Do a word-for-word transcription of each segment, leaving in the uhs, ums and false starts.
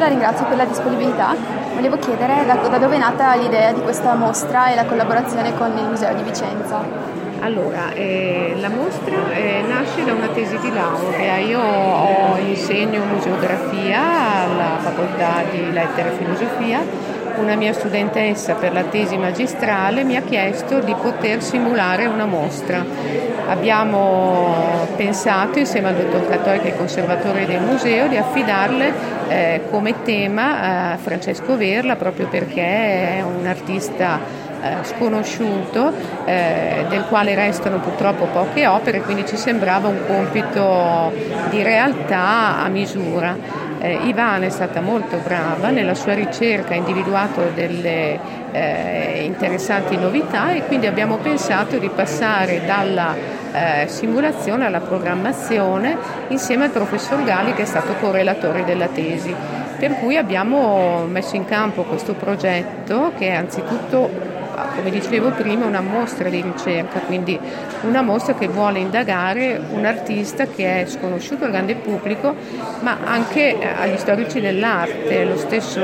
la ringrazio per la disponibilità. Volevo chiedere da, da dove è nata l'idea di questa mostra e la collaborazione con il Museo di Vicenza. Allora, eh, la mostra eh, nasce da una tesi di laurea. Io ho, insegno museografia alla facoltà di Lettere e Filosofia. Una mia studentessa per la tesi magistrale mi ha chiesto di poter simulare una mostra. Abbiamo pensato insieme al dottor Cattolica e conservatore del museo di affidarle eh, come tema a Francesco Verla, proprio perché è un artista sconosciuto eh, del quale restano purtroppo poche opere, quindi ci sembrava un compito di realtà a misura. eh, Ivana è stata molto brava nella sua ricerca, ha individuato delle eh, interessanti novità e quindi abbiamo pensato di passare dalla eh, simulazione alla programmazione insieme al professor Gali, che è stato correlatore della tesi, per cui abbiamo messo in campo questo progetto che è anzitutto, come dicevo prima, una mostra di ricerca, quindi una mostra che vuole indagare un artista che è sconosciuto al grande pubblico, ma anche agli storici dell'arte. Lo stesso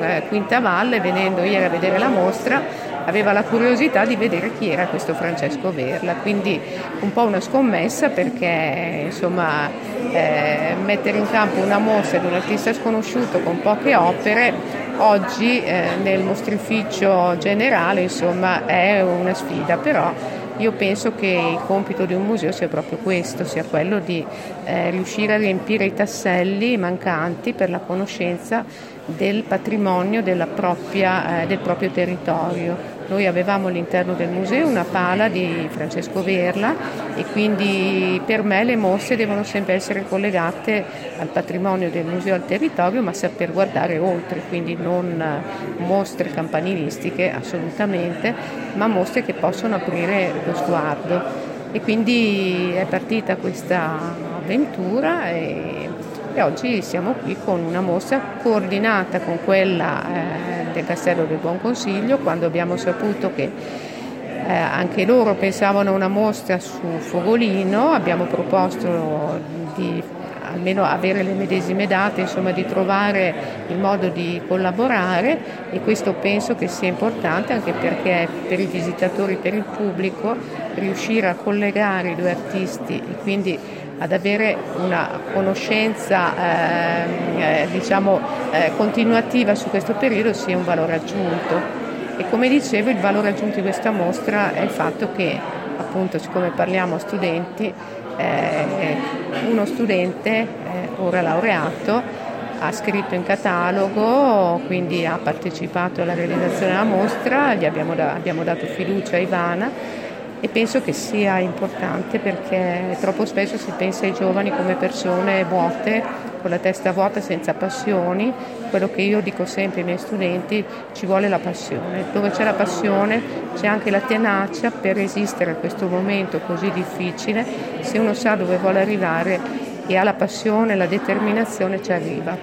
eh, Quintavalle, venendo ieri a vedere la mostra, aveva la curiosità di vedere chi era questo Francesco Verla, quindi un po' una scommessa, perché insomma eh, mettere in campo una mostra di un artista sconosciuto con poche opere oggi eh, nel mostrificio generale insomma è una sfida, però io penso che il compito di un museo sia proprio questo, sia quello di eh, riuscire a riempire i tasselli mancanti per la conoscenza del patrimonio della propria, eh, del proprio territorio. Noi avevamo all'interno del museo una pala di Francesco Verla e quindi per me le mostre devono sempre essere collegate al patrimonio del museo, al territorio, ma saper guardare oltre, quindi non mostre campanilistiche assolutamente, ma mostre che possono aprire lo sguardo. E quindi è partita questa avventura e, e oggi siamo qui con una mostra coordinata con quella eh, del Castello del Buon Consiglio, quando abbiamo saputo che eh, anche loro pensavano a una mostra su Fogolino. Abbiamo proposto di almeno avere le medesime date, insomma di trovare il modo di collaborare, e questo penso che sia importante anche perché per i visitatori, per il pubblico, riuscire a collegare i due artisti e quindi ad avere una conoscenza eh, diciamo eh, continuativa su questo periodo sia un valore aggiunto. E come dicevo, il valore aggiunto di questa mostra è il fatto che, appunto, siccome parliamo a studenti, eh, uno studente eh, ora laureato ha scritto in catalogo, quindi ha partecipato alla realizzazione della mostra, gli abbiamo, da, abbiamo dato fiducia a Ivana. E penso che sia importante perché troppo spesso si pensa ai giovani come persone vuote, con la testa vuota, senza passioni. Quello che io dico sempre ai miei studenti: ci vuole la passione. Dove c'è la passione c'è anche la tenacia per resistere a questo momento così difficile. Se uno sa dove vuole arrivare e ha la passione, la determinazione, ci arriva.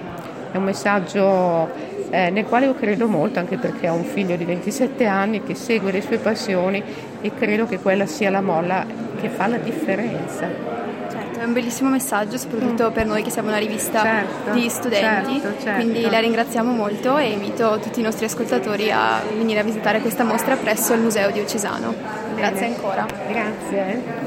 È un messaggio Eh, nel quale io credo molto, anche perché ho un figlio di ventisette anni che segue le sue passioni e credo che quella sia la molla che fa la differenza. Certo, è un bellissimo messaggio, soprattutto mm. per noi che siamo una rivista certo, di studenti, certo, certo. Quindi la ringraziamo molto e invito tutti i nostri ascoltatori a venire a visitare questa mostra presso il Museo Diocesano. Grazie ancora. Grazie.